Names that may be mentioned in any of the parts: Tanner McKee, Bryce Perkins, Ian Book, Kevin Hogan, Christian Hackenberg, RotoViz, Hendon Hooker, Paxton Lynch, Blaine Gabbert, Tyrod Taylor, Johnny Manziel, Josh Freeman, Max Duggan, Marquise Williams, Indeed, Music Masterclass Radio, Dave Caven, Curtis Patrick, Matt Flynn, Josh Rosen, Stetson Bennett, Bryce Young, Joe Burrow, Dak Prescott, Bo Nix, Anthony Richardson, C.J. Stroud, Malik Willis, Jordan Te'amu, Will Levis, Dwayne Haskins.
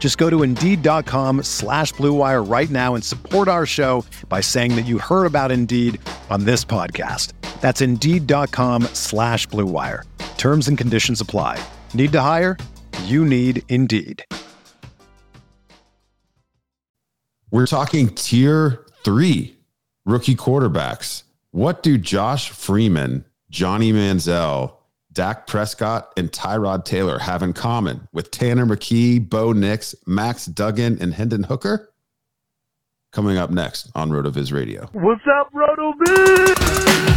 Just go to Indeed.com/Blue Wire right now and support our show by saying that you heard about Indeed on this podcast. That's Indeed.com/Blue Wire. Terms and conditions apply. Need to hire? You need Indeed. We're talking tier 3 rookie quarterbacks. What do Josh Freeman, Johnny Manziel, Dak Prescott, and Tyrod Taylor have in common with Tanner McKee, Bo Nix, Max Duggan, and Hendon Hooker? Coming up next on RotoViz Radio. What's up, RotoViz?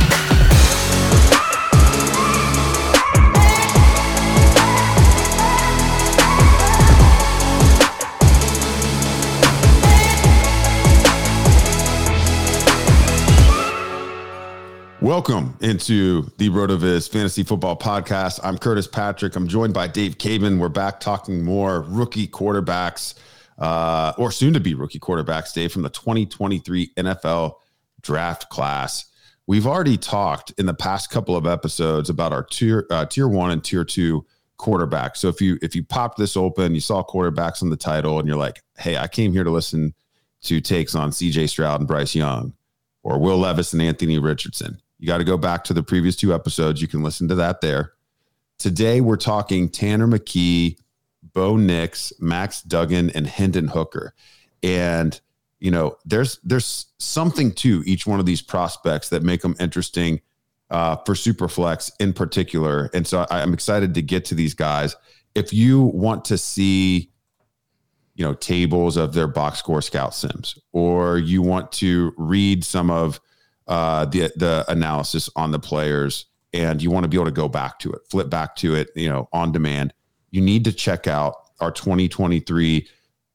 Welcome into the RotoViz Fantasy Football Podcast. I'm Curtis Patrick. I'm joined by Dave Caven. We're back talking more rookie quarterbacks, or soon-to-be rookie quarterbacks, Dave, from the 2023 NFL draft class. We've already talked in the past couple of episodes about our tier one and tier two quarterbacks. So if you popped this open, you saw quarterbacks on the title, and you're like, hey, I came here to listen to takes on C.J. Stroud and Bryce Young, or Will Levis and Anthony Richardson. You got to go back to the previous two episodes. You can listen to that there. Today, we're talking Tanner McKee, Bo Nix, Max Duggan, and Hendon Hooker. And, you know, there's something to each one of these prospects that make them interesting for Superflex in particular. And so I'm excited to get to these guys. If you want to see, you know, tables of their box score scout sims, or you want to read some of the analysis on the players, and you want to be able to go back to it, flip back to it, you know, on demand, you need to check out our 2023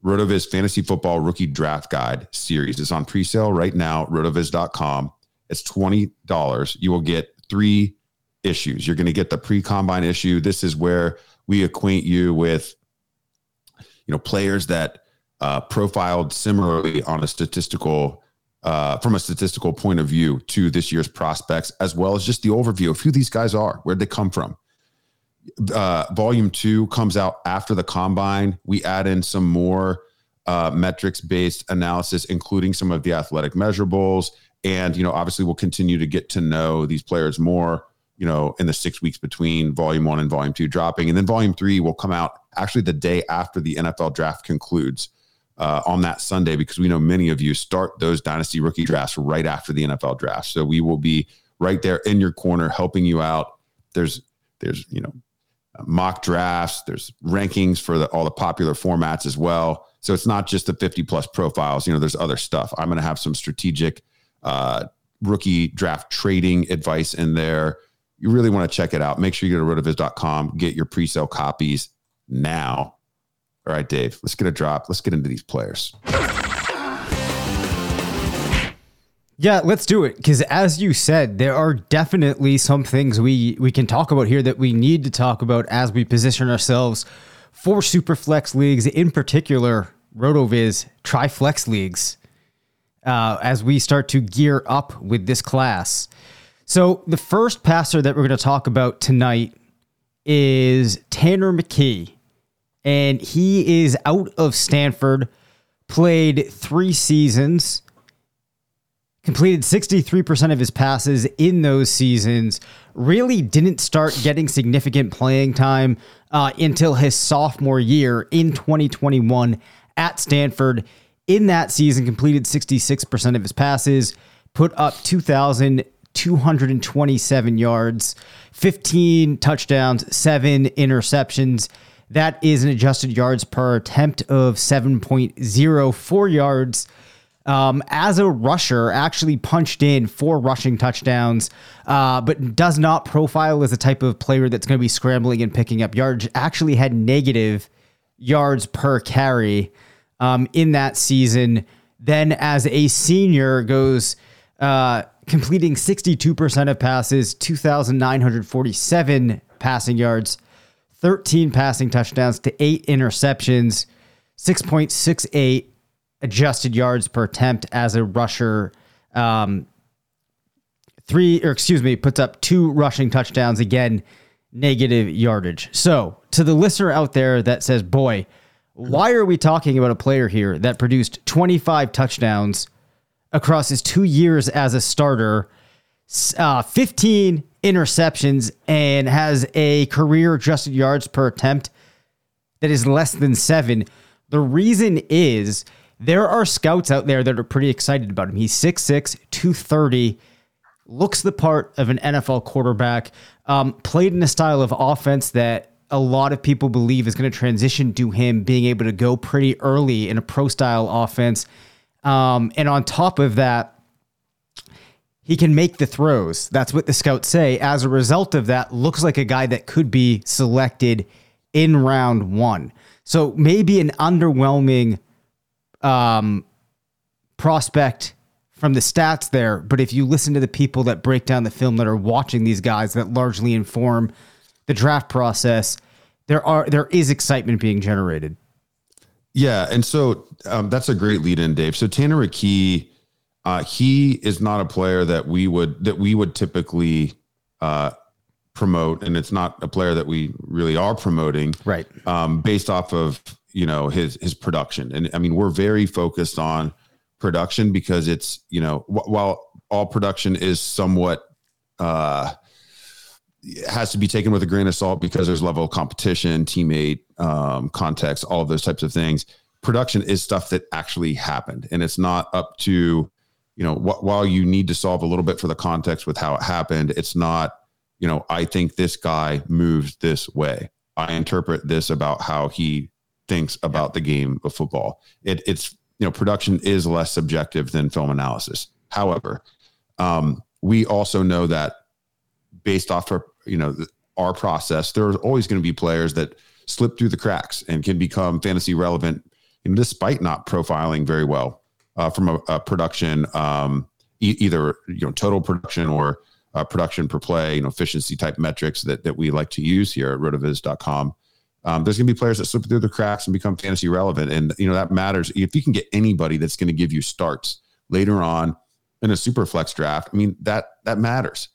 RotoViz Fantasy Football Rookie Draft Guide series. It's on presale right now, rotoviz.com. It's $20. You will get 3 issues. You're going to get the pre-combine issue. This is where we acquaint you with, you know, players that profiled similarly on a statistical from a statistical point of view to this year's prospects, as well as just the overview of who these guys are, where'd they come from. Volume 2 comes out after the combine. We add in some more metrics-based analysis, including some of the athletic measurables. And, you know, obviously we'll continue to get to know these players more, you know, in the 6 weeks between Volume 1 and Volume 2 dropping. And then Volume 3 will come out actually the day after the NFL draft concludes. On that Sunday, because we know many of you start those dynasty rookie drafts right after the NFL draft. So we will be right there in your corner, helping you out. There's you know, mock drafts, there's rankings for all the popular formats as well. So it's not just the 50 plus profiles, you know, there's other stuff. I'm going to have some strategic rookie draft trading advice in there. You really want to check it out. Make sure you go to rotoviz.com, get your pre-sale copies now. All right, Dave, let's get a drop. Let's get into these players. Yeah, let's do it. Because as you said, there are definitely some things we can talk about here that we need to talk about as we position ourselves for Superflex leagues, in particular, RotoViz Triflex leagues, as we start to gear up with this class. So the first passer that we're going to talk about tonight is Tanner McKee. And he is out of Stanford, played 3 seasons, completed 63% of his passes in those seasons, really didn't start getting significant playing time until his sophomore year in 2021 at Stanford. In that season, completed 66% of his passes, put up 2,000 227 yards, 15 touchdowns, 7 interceptions. That is an adjusted yards per attempt of 7.04 yards. As a rusher, actually punched in 4 rushing touchdowns, but does not profile as a type of player that's going to be scrambling and picking up yards. Actually had negative yards per carry in that season. Then as a senior goes completing 62% of passes, 2,947 passing yards, 13 passing touchdowns to 8 interceptions, 6.68 adjusted yards per attempt as a rusher. Puts up 2 rushing touchdowns. Again, negative yardage. So to the listener out there that says, boy, why are we talking about a player here that produced 25 touchdowns across his 2 years as a starter, 15 interceptions, and has a career adjusted yards per attempt that is less than 7. The reason is there are scouts out there that are pretty excited about him. He's 6'6", 230, looks the part of an NFL quarterback, played in a style of offense that a lot of people believe is going to transition to him being able to go pretty early in a pro-style offense. And on top of that, he can make the throws. That's what the scouts say. As a result of that, looks like a guy that could be selected in round 1. So maybe an underwhelming prospect from the stats there. But if you listen to the people that break down the film that are watching these guys that largely inform the draft process, there is excitement being generated. Yeah, and so that's a great lead-in, Dave. So Tanner McKee, he is not a player that we would typically promote, and it's not a player that we really are promoting, right? Based off of his production, and I mean we're very focused on production because it's while all production is somewhat. It has to be taken with a grain of salt because there's level of competition, teammate, context, all of those types of things. Production is stuff that actually happened. And it's not up to, while you need to solve a little bit for the context with how it happened, it's not, I think this guy moves this way. I interpret this about how he thinks about the game of football. It's production is less subjective than film analysis. However, we also know that based off of our process, there's always going to be players that slip through the cracks and can become fantasy relevant, despite not profiling very well from a production, either total production or production per play, efficiency type metrics that we like to use here at rotoviz.com. There's going to be players that slip through the cracks and become fantasy relevant, and that matters. If you can get anybody that's going to give you starts later on in a super flex draft, I mean that matters.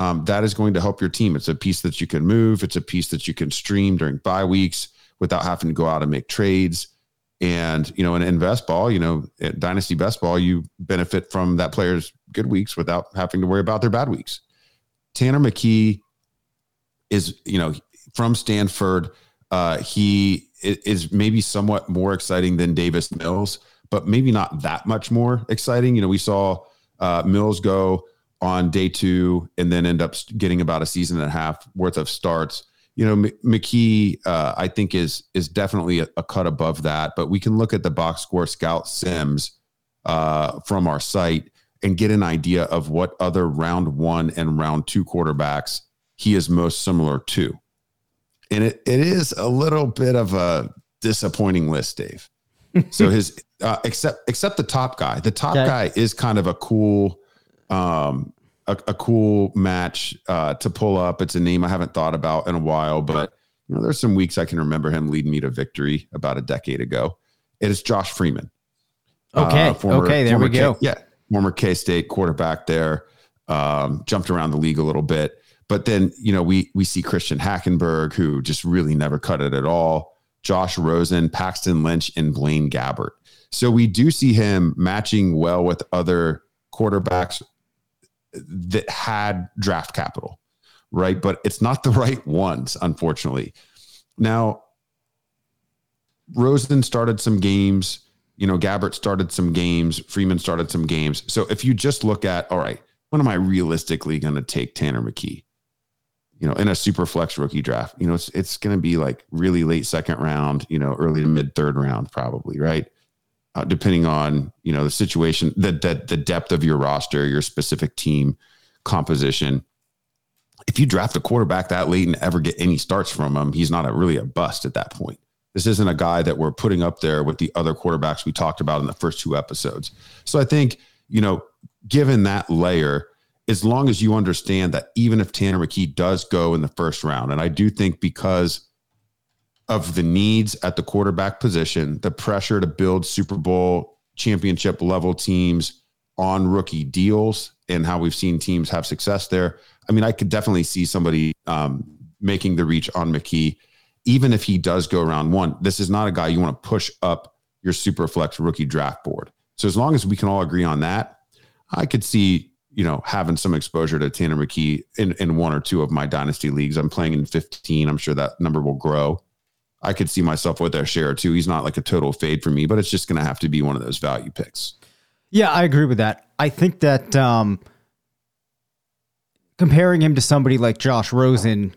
That is going to help your team. It's a piece that you can move. It's a piece that you can stream during bye weeks without having to go out and make trades. And, in best ball, at Dynasty Best Ball, you benefit from that player's good weeks without having to worry about their bad weeks. Tanner McKee is, from Stanford. He is maybe somewhat more exciting than Davis Mills, but maybe not that much more exciting. We saw Mills go on day 2 and then end up getting about a season and a half worth of starts. McKee, I think is definitely a cut above that, but we can look at the box score scout sims from our site and get an idea of what other round 1 and round 2 quarterbacks he is most similar to. And it is a little bit of a disappointing list, Dave. So his, except the top guy is kind of a cool, a cool match to pull up. It's a name I haven't thought about in a while, but there's some weeks I can remember him leading me to victory about a decade ago. It is Josh Freeman. Okay. There we go. Former K-State quarterback there. Jumped around the league a little bit, but then, we see Christian Hackenberg, who just really never cut it at all. Josh Rosen, Paxton Lynch, and Blaine Gabbert. So we do see him matching well with other quarterbacks that had draft capital, right? But it's not the right ones, unfortunately. Now, Rosen started some games, Gabbert started some games, Freeman started some games. So if you just look at, all right, when am I realistically going to take Tanner McKee? You know, in a super flex rookie draft, you know, it's going to be like really late second round, you know, early to mid third round, probably. Right. Depending on, you know, the situation, the depth of your roster, your specific team composition. If you draft a quarterback that late and ever get any starts from him, he's not really a bust at that point. This isn't a guy that we're putting up there with the other quarterbacks we talked about in the first two episodes. So I think, you know, given that layer, as long as you understand that even if Tanner McKee does go in the first round, and I do think because of the needs at the quarterback position, the pressure to build Super Bowl championship level teams on rookie deals and how we've seen teams have success there. I mean, I could definitely see somebody making the reach on McKee, even if he does go round one. This is not a guy you want to push up your super flex rookie draft board. So as long as we can all agree on that, I could see, you know, having some exposure to Tanner McKee in one or two of my dynasty leagues. I'm playing in 15. I'm sure that number will grow. I could see myself with a share or two. He's not like a total fade for me, but it's just going to have to be one of those value picks. Yeah, I agree with that. I think that comparing him to somebody like Josh Rosen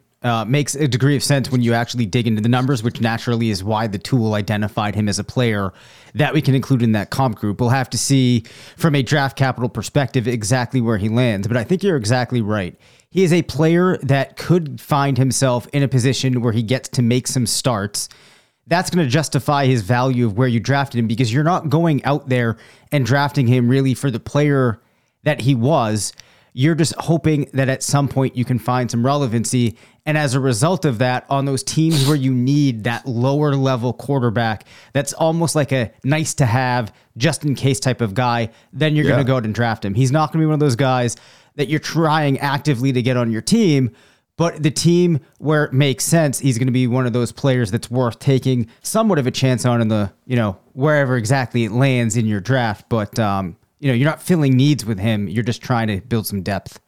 makes a degree of sense when you actually dig into the numbers, which naturally is why the tool identified him as a player that we can include in that comp group. We'll have to see from a draft capital perspective exactly where he lands, but I think you're exactly right. He is a player that could find himself in a position where he gets to make some starts. That's going to justify his value of where you drafted him, because you're not going out there and drafting him really for the player that he was. You're just hoping that at some point you can find some relevancy. And as a result of that, on those teams where you need that lower level quarterback, that's almost like a nice to have, just in case type of guy, then you're going to go out and draft him. He's not going to be one of those guys that you're trying actively to get on your team, but the team where it makes sense, he's going to be one of those players that's worth taking somewhat of a chance on in the, you know, wherever exactly it lands in your draft. But, you know, you're not filling needs with him. You're just trying to build some depth.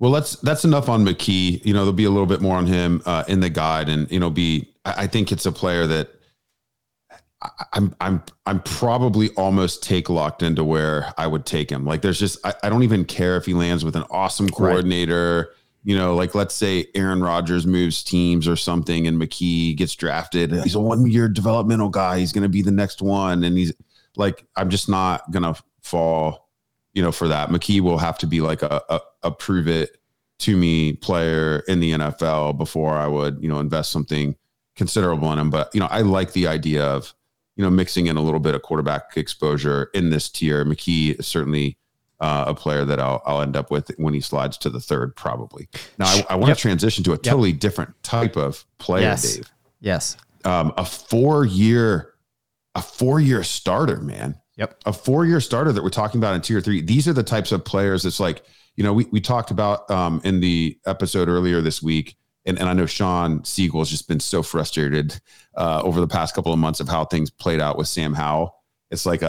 Well, that's enough on McKee. You know, there'll be a little bit more on him in the guide, and, you know, I think it's a player that I'm probably almost take locked into where I would take him. Like, there's just, I don't even care if he lands with an awesome coordinator, right? You know, like, let's say Aaron Rodgers moves teams or something and McKee gets drafted. He's a 1 year developmental guy. He's going to be the next one. And he's like, I'm just not going to fall, you know, for that. McKee will have to be like a prove it to me player in the NFL before I would, you know, invest something considerable in him. But, you know, I like the idea of, you know, mixing in a little bit of quarterback exposure in this tier. McKee is certainly a player that I'll end up with when he slides to the third, probably. Now, I want to transition to a totally different type of player, Dave. Yes. A four-year starter, man. Yep. A four-year starter that we're talking about in tier three. These are the types of players that's like, you know, we talked about in the episode earlier this week. And I know Sean Siegel has just been so frustrated over the past couple of months of how things played out with Sam Howell. It's like,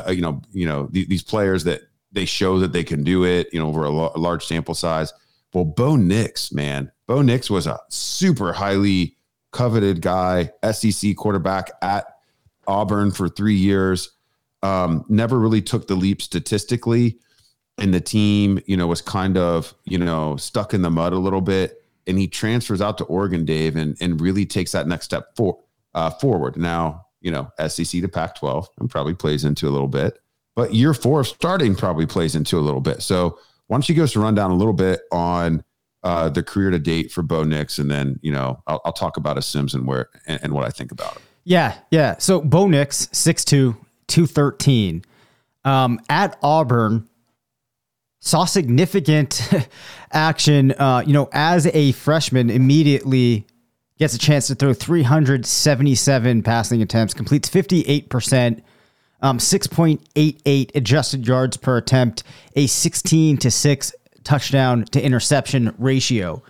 these players that they show that they can do it, you know, over a large sample size. Well, Bo Nix, man. Bo Nix was a super highly coveted guy, SEC quarterback at Auburn for 3 years. Never really took the leap statistically. And the team, you know, was kind of, you know, stuck in the mud a little bit. And he transfers out to Oregon, Dave, and really takes that next step forward. Now, you know, SEC to Pac-12 and probably plays into a little bit, but year four of starting probably plays into a little bit. So why don't you give us a rundown a little bit on the career to date for Bo Nix, and then, you know, I'll talk about his Sims and where and what I think about him. Yeah. So Bo Nix, 6'2", 213, at Auburn. Saw significant action, as a freshman, immediately gets a chance to throw 377 passing attempts, completes 58%, 6.88 adjusted yards per attempt, a 16-6 touchdown to interception ratio.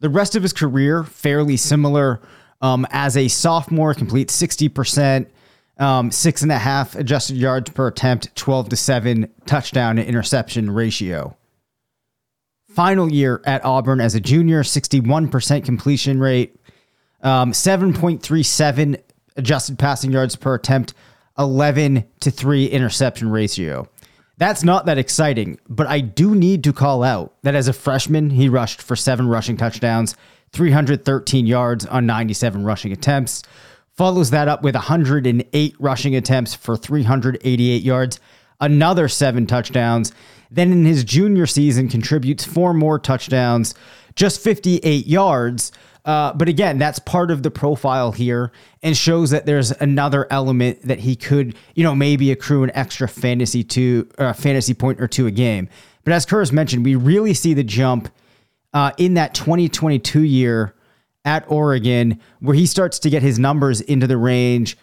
The rest of his career, fairly similar. As a sophomore, completes 60%. 6.5 adjusted yards per attempt, 12-7 touchdown to interception ratio. Final year at Auburn as a junior, 61% completion rate, 7.37 adjusted passing yards per attempt, 11-3 interception ratio. That's not that exciting, but I do need to call out that as a freshman, he rushed for 7 rushing touchdowns, 313 yards on 97 rushing attempts. Follows that up with 108 rushing attempts for 388 yards, another 7 touchdowns. Then in his junior season, contributes 4 more touchdowns, just 58 yards. But again, that's part of the profile here and shows that there's another element that he could, you know, maybe accrue an extra fantasy point or two a game. But as Curtis mentioned, we really see the jump in that 2022 year at Oregon, where he starts to get his numbers into the range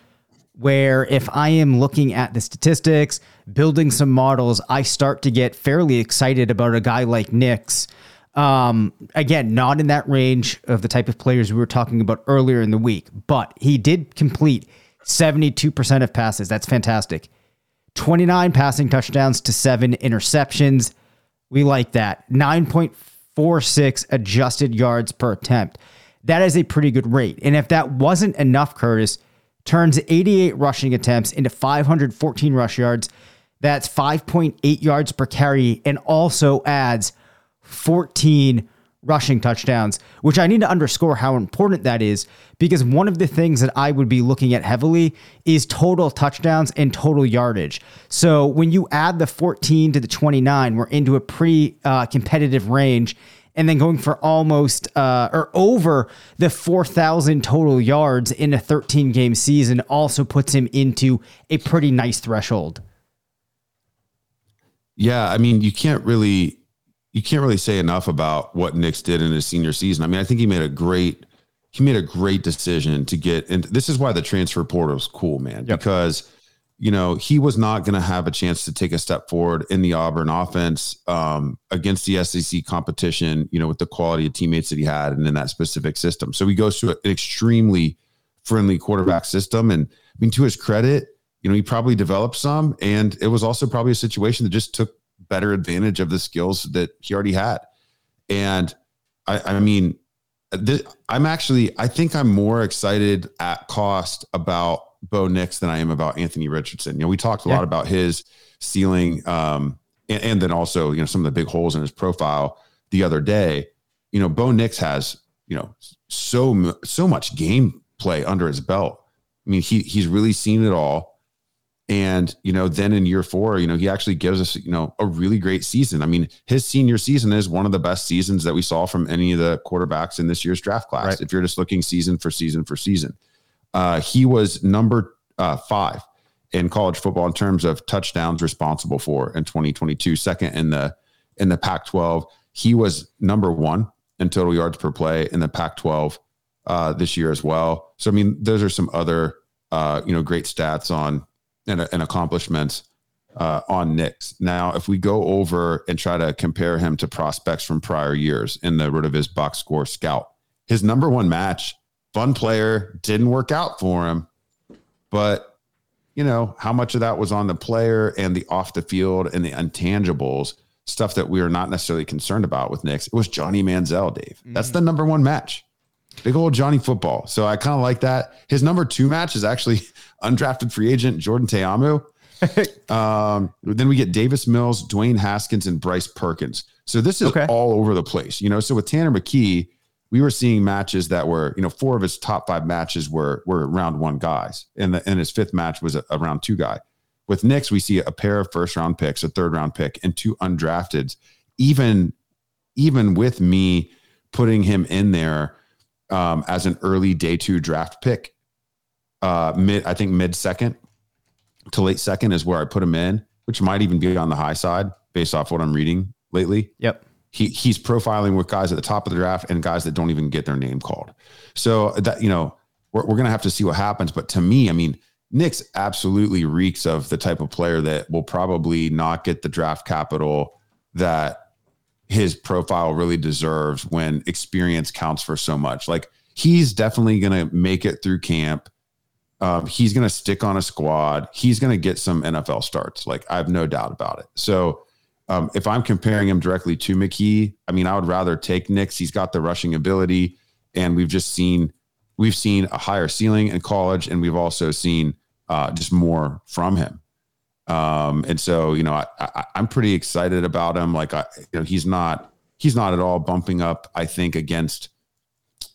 where if I am looking at the statistics, building some models, I start to get fairly excited about a guy like Nix. Again, not in that range of the type of players we were talking about earlier in the week, but he did complete 72% of passes. That's fantastic. 29 passing touchdowns to 7 interceptions. We like that. 9.46 adjusted yards per attempt. That is a pretty good rate. And if that wasn't enough, Curtis turns 88 rushing attempts into 514 rush yards. That's 5.8 yards per carry and also adds 14 rushing touchdowns, which I need to underscore how important that is, because one of the things that I would be looking at heavily is total touchdowns and total yardage. So when you add the 14 to the 29, we're into a pretty competitive range, and then going for almost or over the 4,000 total yards in a 13-game season also puts him into a pretty nice threshold. Yeah, I mean, you can't really say enough about what Nix did in his senior season. I mean, I think he made a great decision to get, and this is why the transfer portal is cool, man, yep. Because, you know, he was not going to have a chance to take a step forward in the Auburn offense against the SEC competition, you know, with the quality of teammates that he had and in that specific system. So he goes to an extremely friendly quarterback system. And I mean, to his credit, you know, he probably developed some, and it was also probably a situation that just took better advantage of the skills that he already had. And I think I'm more excited at cost about Bo Nix than I am about Anthony Richardson. You know, we talked a lot about his ceiling and then also, you know, some of the big holes in his profile the other day. You know, Bo Nix has, you know, so much game play under his belt. I mean, he's really seen it all. And, you know, then in year 4, you know, he actually gives us, you know, a really great season. I mean, his senior season is one of the best seasons that we saw from any of the quarterbacks in this year's draft class. Right. If you're just looking season for season for season, he was number 5 in college football in terms of touchdowns responsible for in 2022, second in the Pac-12. He was number 1 in total yards per play in the Pac-12 this year as well. So, I mean, those are some other, you know, great stats on, and accomplishments on Nix. Now, if we go over and try to compare him to prospects from prior years in the RotoViz box score scout, his number 1 match, fun player, didn't work out for him. But, you know, how much of that was on the player and the off the field and the intangibles, stuff that we are not necessarily concerned about with Nix? It was Johnny Manziel, Dave. Mm-hmm. That's the number 1 match. Big old Johnny football. So I kind of like that. His number 2 match is actually undrafted free agent Jordan Te'amu. Then we get Davis Mills, Dwayne Haskins, and Bryce Perkins. So this is all over the place, you know. So with Tanner McKee, we were seeing matches that were, you know, 4 of his top 5 matches were round 1 guys, and his 5th match was a round 2 guy. With Nix, we see a pair of first round picks, a third round pick, and 2 undrafteds. Even with me putting him in there as an early day 2 draft pick, mid second to late second is where I put him in, which might even be on the high side based off what I'm reading lately. Yep. He's profiling with guys at the top of the draft and guys that don't even get their name called. So that, you know, we're going to have to see what happens. But to me, I mean, Nix absolutely reeks of the type of player that will probably not get the draft capital that his profile really deserves when experience counts for so much. Like, he's definitely going to make it through camp. He's going to stick on a squad. He's going to get some NFL starts. Like, I have no doubt about it. So if I'm comparing him directly to McKee, I mean, I would rather take Nix. He's got the rushing ability, and we've seen a higher ceiling in college, and we've also seen just more from him. And so, you know, I'm pretty excited about him. Like, he's not at all bumping up, I think, against,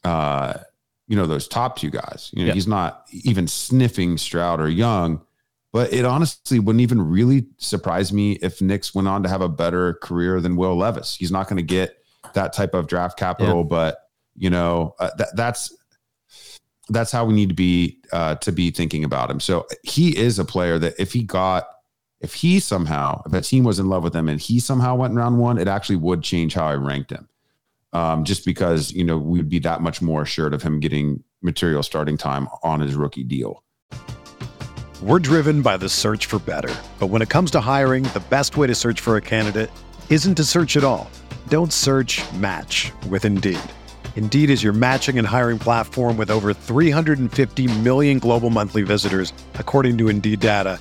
you know, those top two guys. You know, He's not even sniffing Stroud or Young, but it honestly wouldn't even really surprise me if Nix went on to have a better career than Will Levis. He's not going to get that type of draft capital, but you know, that's how we need to be thinking about him. So he is a player that if a team was in love with him and he somehow went in round one, it actually would change how I ranked him. Just because, you know, we'd be that much more assured of him getting material starting time on his rookie deal. We're driven by the search for better, but when it comes to hiring, the best way to search for a candidate isn't to search at all. Don't search, match with Indeed. Indeed is your matching and hiring platform with over 350 million global monthly visitors, according to Indeed data,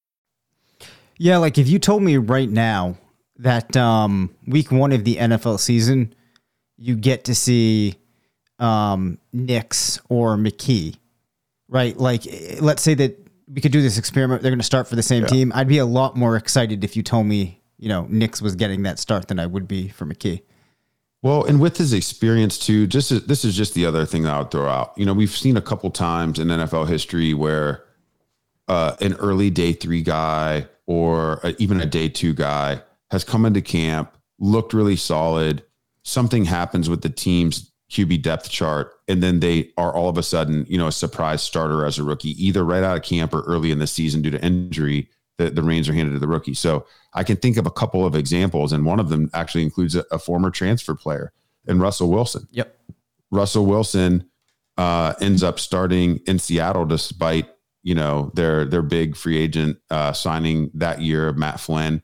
Yeah, like if you told me right now that week one of the NFL season, you get to see Nix or McKee, right? Like, let's say that we could do this experiment. They're going to start for the same team. I'd be a lot more excited if you told me, you know, Nix was getting that start than I would be for McKee. Well, and with his experience too, this is just the other thing that I would throw out. You know, we've seen a couple times in NFL history where an early day three guy or even a day two guy has come into camp, looked really solid. Something happens with the team's QB depth chart, and then they are all of a sudden, you know, a surprise starter as a rookie, either right out of camp or early in the season due to injury. The reins are handed to the rookie. So I can think of a couple of examples, and one of them actually includes a former transfer player in Russell Wilson. Yep. Russell Wilson ends up starting in Seattle despite, you know, their big free agent signing that year, Matt Flynn.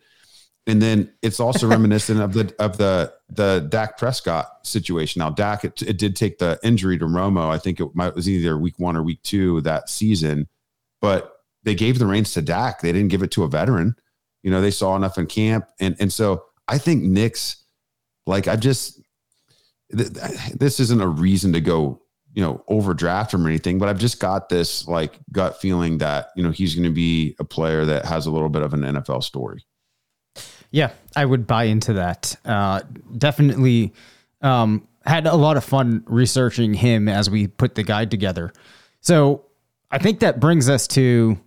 And then it's also reminiscent of the Dak Prescott situation. Now, Dak, it did take the injury to Romo. I think it was either week one or week two that season, but they gave the reins to Dak. They didn't give it to a veteran. You know, they saw enough in camp. And so I think Nix, like, this isn't a reason to go, you know, overdraft him or anything, but I've just got this like gut feeling that, you know, he's going to be a player that has a little bit of an NFL story. Yeah, I would buy into that. Definitely had a lot of fun researching him as we put the guide together. So I think that brings us to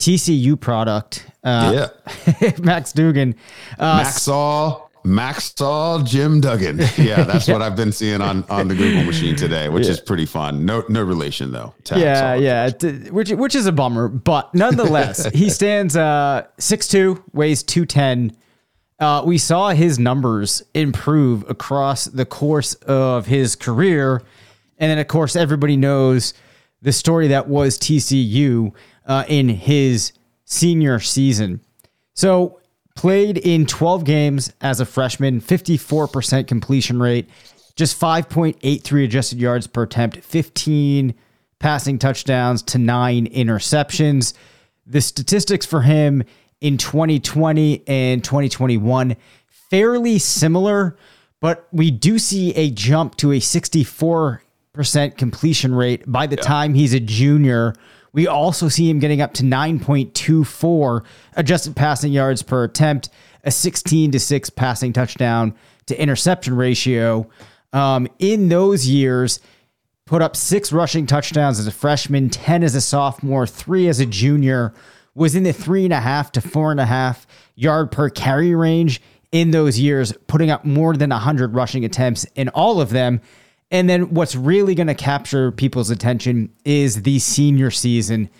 TCU product. Max Duggan. Max Saul, Jim Duggan. Yeah, that's what I've been seeing on the Google machine today, which is pretty fun. No relation, though. Which is a bummer. But nonetheless, he stands 6'2", weighs 210. We saw his numbers improve across the course of his career. And then, of course, everybody knows the story that was TCU in his senior season. So played in 12 games as a freshman, 54% completion rate, just 5.83 adjusted yards per attempt, 15 passing touchdowns to 9 interceptions. The statistics for him in 2020 and 2021, fairly similar, But we do see a jump to a 64% completion rate by the time he's a junior. We also see him getting up to 9.24 adjusted passing yards per attempt, a 16-6 passing touchdown to interception ratio. In those years, put up 6 rushing touchdowns as a freshman, 10 as a sophomore, 3 as a junior, was in the 3.5 to 4.5 yard per carry range in those years, putting up more than 100 rushing attempts in all of them. And then what's really going to capture people's attention is the senior season.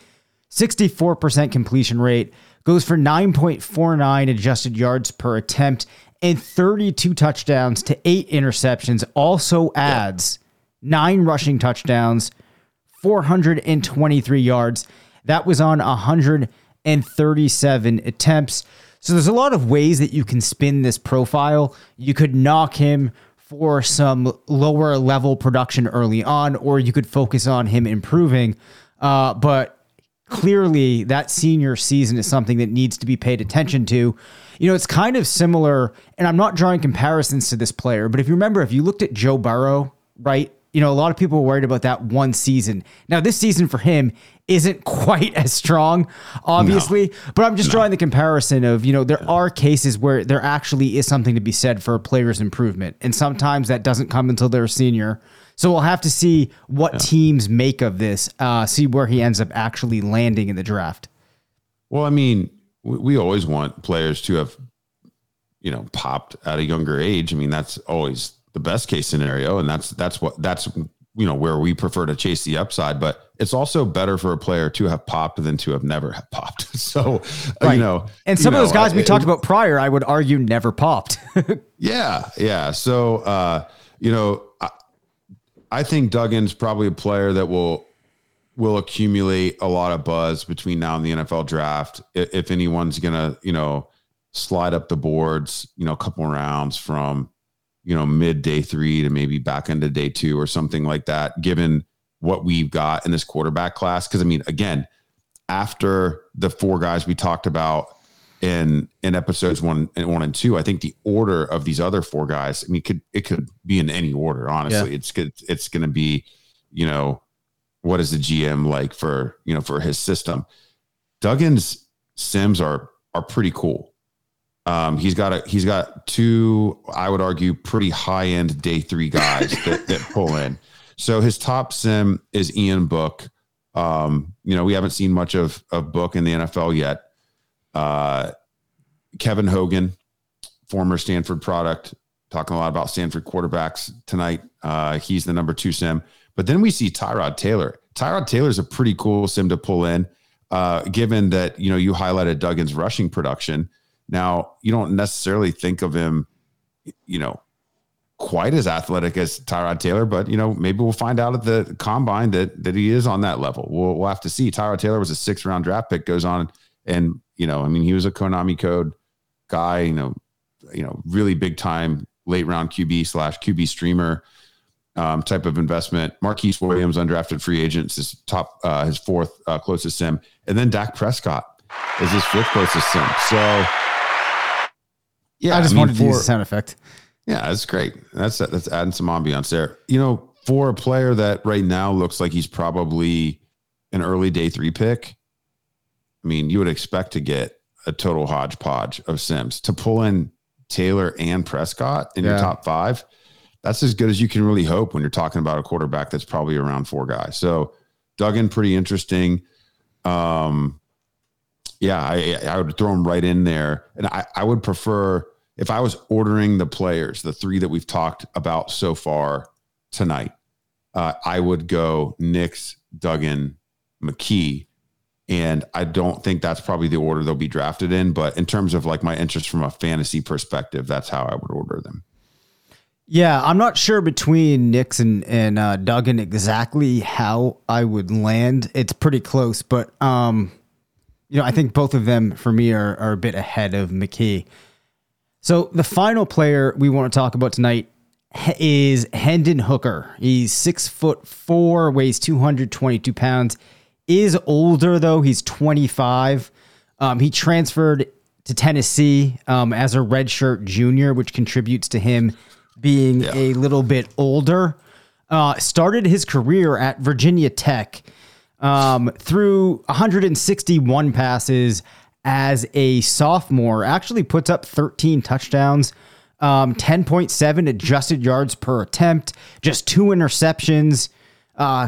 64% completion rate, goes for 9.49 adjusted yards per attempt, and 32 touchdowns to 8 interceptions. Also adds 9 rushing touchdowns, 423 yards. That was on 137 attempts. So there's a lot of ways that you can spin this profile. You could knock him for some lower level production early on, or you could focus on him improving. But clearly that senior season is something that needs to be paid attention to. You know, it's kind of similar, and I'm not drawing comparisons to this player, but if you remember, if you looked at Joe Burrow, right? You know, a lot of people were worried about that one season. Now, this season for him isn't quite as strong, obviously, but I'm just drawing the comparison of, you know, there are cases where there actually is something to be said for a player's improvement, and sometimes that doesn't come until they're a senior. So we'll have to see what teams make of this, see where he ends up actually landing in the draft. Well, I mean, we always want players to have, you know, popped at a younger age. I mean, that's always the best case scenario. And that's you know, where we prefer to chase the upside, but it's also better for a player to have popped than to have never have popped. So, you know, and some of those guys we talked about prior, I would argue never popped. Yeah. So, you know, I think Duggan's probably a player that will accumulate a lot of buzz between now and the NFL draft. If anyone's going to, you know, slide up the boards, you know, a couple rounds from, you know, mid day 3 to maybe back into day 2 or something like that, given what we've got in this quarterback class. Cause I mean, again, after the 4 guys we talked about in episodes 1 and 2, I think the order of these other 4 guys, I mean, it could be in any order, honestly. It's going to be, you know, what is the GM like for, you know, for his system. Duggan's sims are pretty cool. He's got 2, I would argue, pretty high end day 3 guys that pull in. So his top sim is Ian Book. You know, we haven't seen much of Book in the NFL yet. Kevin Hogan, former Stanford product, talking a lot about Stanford quarterbacks tonight. He's the number 2 sim. But then we see Tyrod Taylor. Tyrod Taylor's a pretty cool sim to pull in, given that, you know, you highlighted Duggan's rushing production. Now, you don't necessarily think of him, you know, quite as athletic as Tyrod Taylor, but, you know, maybe we'll find out at the combine that he is on that level. We'll have to see. Tyrod Taylor was a 6th-round draft pick, goes on and, you know, I mean, he was a Konami code guy, you know, really big time late round QB/QB streamer type of investment. Marquise Williams, undrafted free agents, is top, his 4th closest sim. And then Dak Prescott is his 5th closest sim. So, yeah, I just wanted to use the sound effect. Yeah, that's great. That's adding some ambiance there. You know, for a player that right now looks like he's probably an early day 3 pick, I mean, you would expect to get a total hodgepodge of sims. To pull in Taylor and Prescott in your top 5, that's as good as you can really hope when you're talking about a quarterback that's probably around 4 guys. So Duggan, pretty interesting. Yeah, I would throw him right in there. And I would prefer, if I was ordering the players, the 3 that we've talked about so far tonight, I would go Nix, Duggan, McKee. And I don't think that's probably the order they'll be drafted in. But in terms of like my interest from a fantasy perspective, that's how I would order them. Yeah, I'm not sure between Nix and Duggan exactly how I would land. It's pretty close, but you know, I think both of them for me are a bit ahead of McKee. So the final player we want to talk about tonight is Hendon Hooker. He's 6'4", weighs 222 pounds. Is older though. He's 25. He transferred to Tennessee as a redshirt junior, which contributes to him being a little bit older. Started his career at Virginia Tech, threw 161 passes as a sophomore, actually puts up 13 touchdowns, 10.7 adjusted yards per attempt, just two interceptions,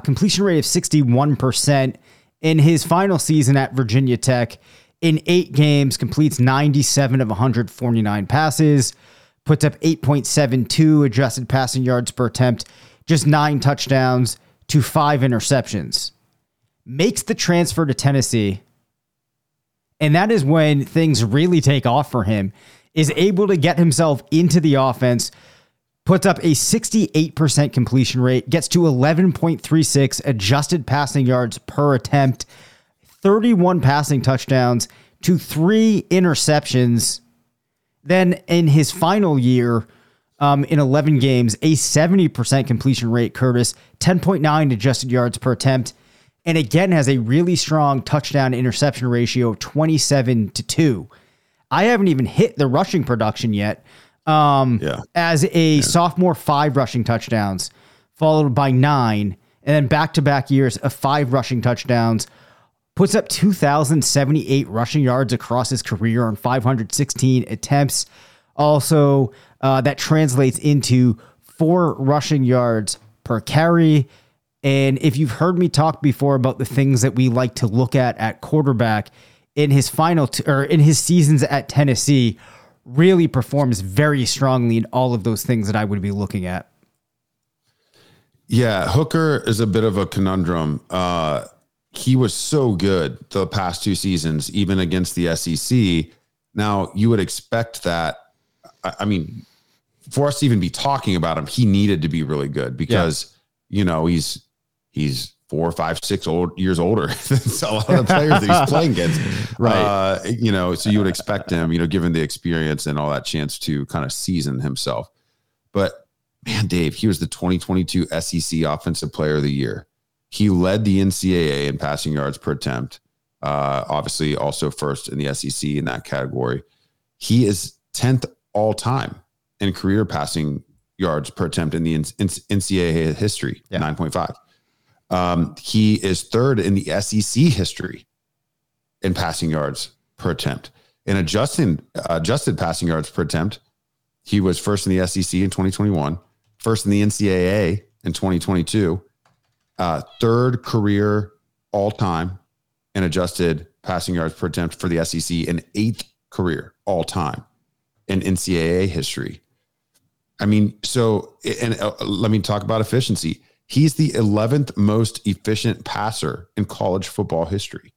completion rate of 61%. In his final season at Virginia Tech, in 8 games, completes 97 of 149 passes, puts up 8.72 adjusted passing yards per attempt, just 9 touchdowns to 5 interceptions. Makes the transfer to Tennessee. And that is when things really take off for him. Is able to get himself into the offense, puts up a 68% completion rate, gets to 11.36 adjusted passing yards per attempt, 31 passing touchdowns to 3 interceptions. Then in his final year, in 11 games, a 70% completion rate, Curtis, 10.9 adjusted yards per attempt, and again has a really strong touchdown-interception ratio of 27-2. I haven't even hit the rushing production yet. As a sophomore, 5 rushing touchdowns, followed by 9, and then back-to-back years of 5 rushing touchdowns, puts up 2,078 rushing yards across his career on 516 attempts. Also, that translates into 4 rushing yards per carry. And if you've heard me talk before about the things that we like to look at quarterback, in his final in his seasons at Tennessee, really performs very strongly in all of those things that I would be looking at. Yeah, Hooker is a bit of a conundrum. He was so good the past 2 seasons, even against the SEC. Now, you would expect that. I mean, for us to even be talking about him, he needed to be really good because, you know, he's 4, 5, 6 years older than a lot of the players that he's playing against. Right. You know, so you would expect him, you know, given the experience and all that, chance to kind of season himself. But, man, Dave, he was the 2022 SEC Offensive Player of the Year. He led the NCAA in passing yards per attempt. Obviously, also first in the SEC in that category. He is 10th all time in career passing yards per attempt in the NCAA history, 9.5. He is 3rd in the SEC history in passing yards per attempt. In adjusted passing yards per attempt, he was 1st in the SEC in 2021, 1st in the NCAA in 2022, 3rd career all-time in adjusted passing yards per attempt for the SEC, and 8th career all-time in NCAA history. I mean, so, and let me talk about efficiency. He's the 11th most efficient passer in college football history.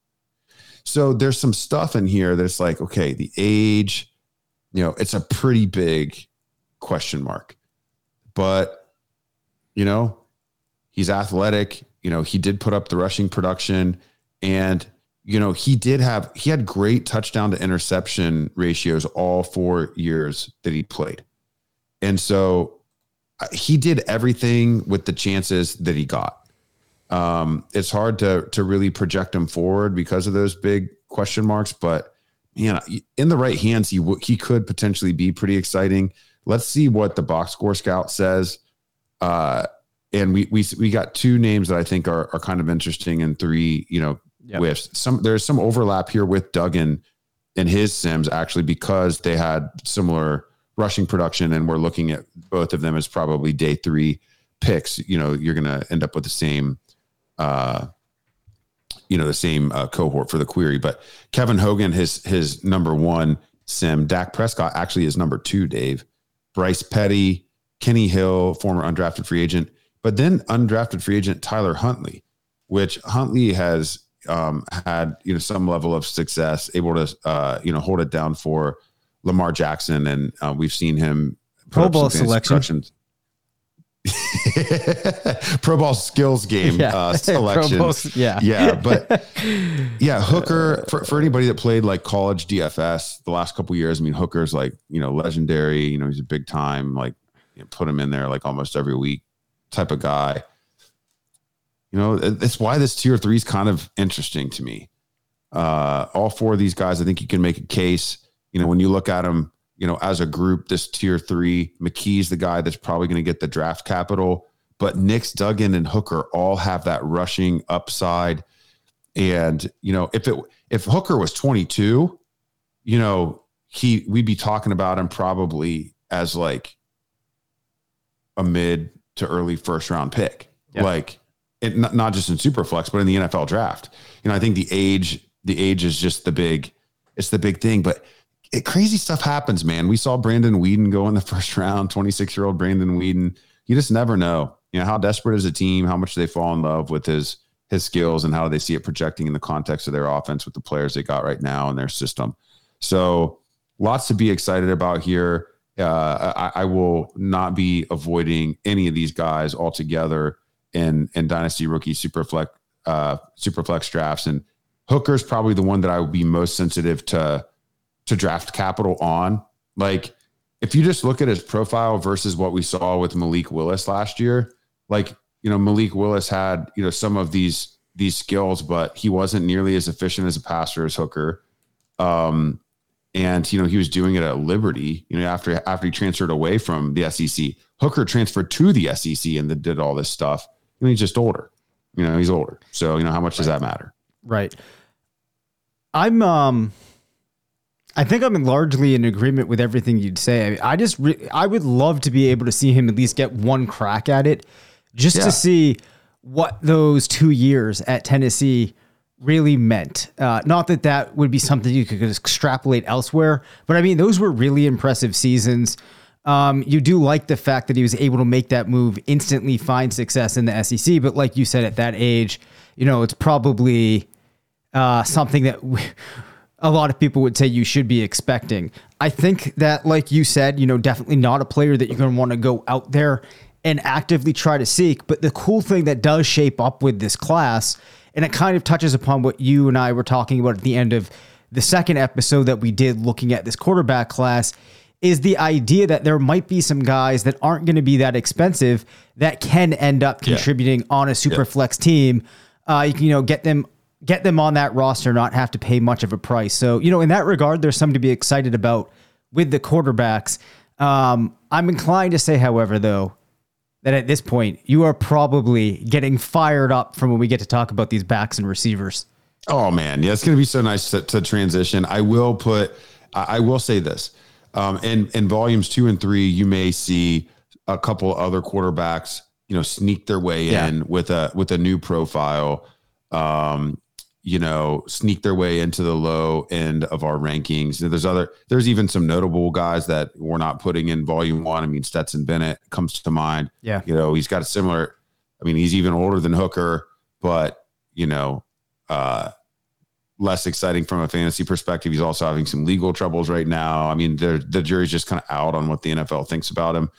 So there's some stuff in here that's like, okay, the age, you know, it's a pretty big question mark. But, you know, he's athletic. You know, he did put up the rushing production. And, you know, he had great touchdown to interception ratios all 4 years that he played. And so he did everything with the chances that he got. It's hard to really project him forward because of those big question marks, but you know, in the right hands, he could potentially be pretty exciting. Let's see what the box score scout says. And we got 2 names that I think are kind of interesting, and 3, you know, whiffs. There's some overlap here with Duggan and his Sims, actually, because they had similar rushing production, and we're looking at both of them as probably day 3 picks. You know, you're going to end up with the same, cohort for the query. But Kevin Hogan, his number 1 sim, Dak Prescott actually is number 2, Dave. Bryce Petty, Kenny Hill, former undrafted free agent, but then undrafted free agent Tyler Huntley, which Huntley has had, you know, some level of success, able to, hold it down for Lamar Jackson, and we've seen him Pro Bowl selection, Pro Bowl skills game selection. But Hooker, for anybody that played like college DFS the last couple of years, I mean, Hooker's like, you know, legendary. You know, he's a big time, like, you know, put him in there like almost every week type of guy. You know, that's why this tier 3 is kind of interesting to me. All 4 of these guys, I think you can make a case. You know, when you look at them, you know, as a group, this tier three. McKee's the guy that's probably going to get the draft capital, but Nix, Duggan, and Hooker all have that rushing upside. And, you know, if Hooker was 22, you know, we'd be talking about him probably as like a mid to early first round pick, like it, not just in Superflex, but in the NFL draft. You know, I think the age is just the big thing, but crazy stuff happens, man. We saw Brandon Weeden go in the first round, 26-year-old Brandon Weeden. You just never know, you know, how desperate is a team, how much they fall in love with his skills, and how they see it projecting in the context of their offense with the players they got right now in their system. So lots to be excited about here. I will not be avoiding any of these guys altogether in Dynasty Rookie Superflex drafts. And Hooker's probably the one that I would be most sensitive to draft capital on. Like, if you just look at his profile versus what we saw with Malik Willis last year, like, you know, Malik Willis had, you know, some of these skills, but he wasn't nearly as efficient as a passer as Hooker. And, you know, he was doing it at Liberty, you know, after he transferred away from the SEC. Hooker transferred to the SEC and then did all this stuff. And he's just older. You know, he's older. So, you know, how much does that matter? Right. I think I'm largely in agreement with everything you'd say. I mean, I would love to be able to see him at least get one crack at it, just to see what those 2 years at Tennessee really meant. Not that would be something you could extrapolate elsewhere, but I mean, those were really impressive seasons. You do like the fact that he was able to make that move, instantly find success in the SEC. But like you said, at that age, you know, it's probably something that a lot of people would say you should be expecting. I think that, like you said, you know, definitely not a player that you're going to want to go out there and actively try to seek. But the cool thing that does shape up with this class, and it kind of touches upon what you and I were talking about at the end of the second episode that we did looking at this quarterback class, is the idea that there might be some guys that aren't going to be that expensive that can end up contributing on a super flex team. You can, you know, get them on that roster, not have to pay much of a price. So, you know, in that regard, there's something to be excited about with the quarterbacks. I'm inclined to say, however, though, that at this point, you are probably getting fired up from when we get to talk about these backs and receivers. Oh, man. Yeah, it's going to be so nice to transition. I will say this. In volumes 2 and 3, you may see a couple other quarterbacks, you know, sneak their way in with a new profile, you know, sneak their way into the low end of our rankings. There's even some notable guys that we're not putting in volume 1. I mean, Stetson Bennett comes to mind. Yeah. You know, he's got a similar, I mean, he's even older than Hooker, but, you know, less exciting from a fantasy perspective. He's also having some legal troubles right now. I mean, the jury's just kind of out on what the NFL thinks about him.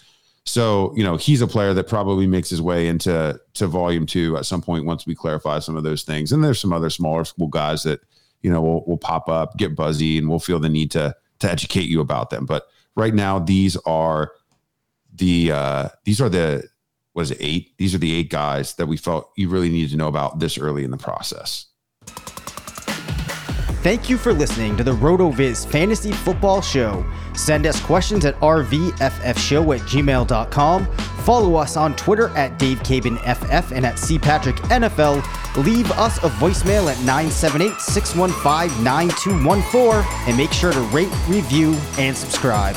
So, you know, he's a player that probably makes his way into volume 2 at some point once we clarify some of those things. And there's some other smaller school guys that, you know, will pop up, get buzzy, and we'll feel the need to educate you about them. But right now, These are the 8 guys that we felt you really needed to know about this early in the process. Thank you for listening to the RotoViz Fantasy Football Show. Send us questions at rvffshow@gmail.com. Follow us on Twitter at DaveCavenFF and at CPatrickNFL. Leave us a voicemail at 978-615-9214. And make sure to rate, review, and subscribe.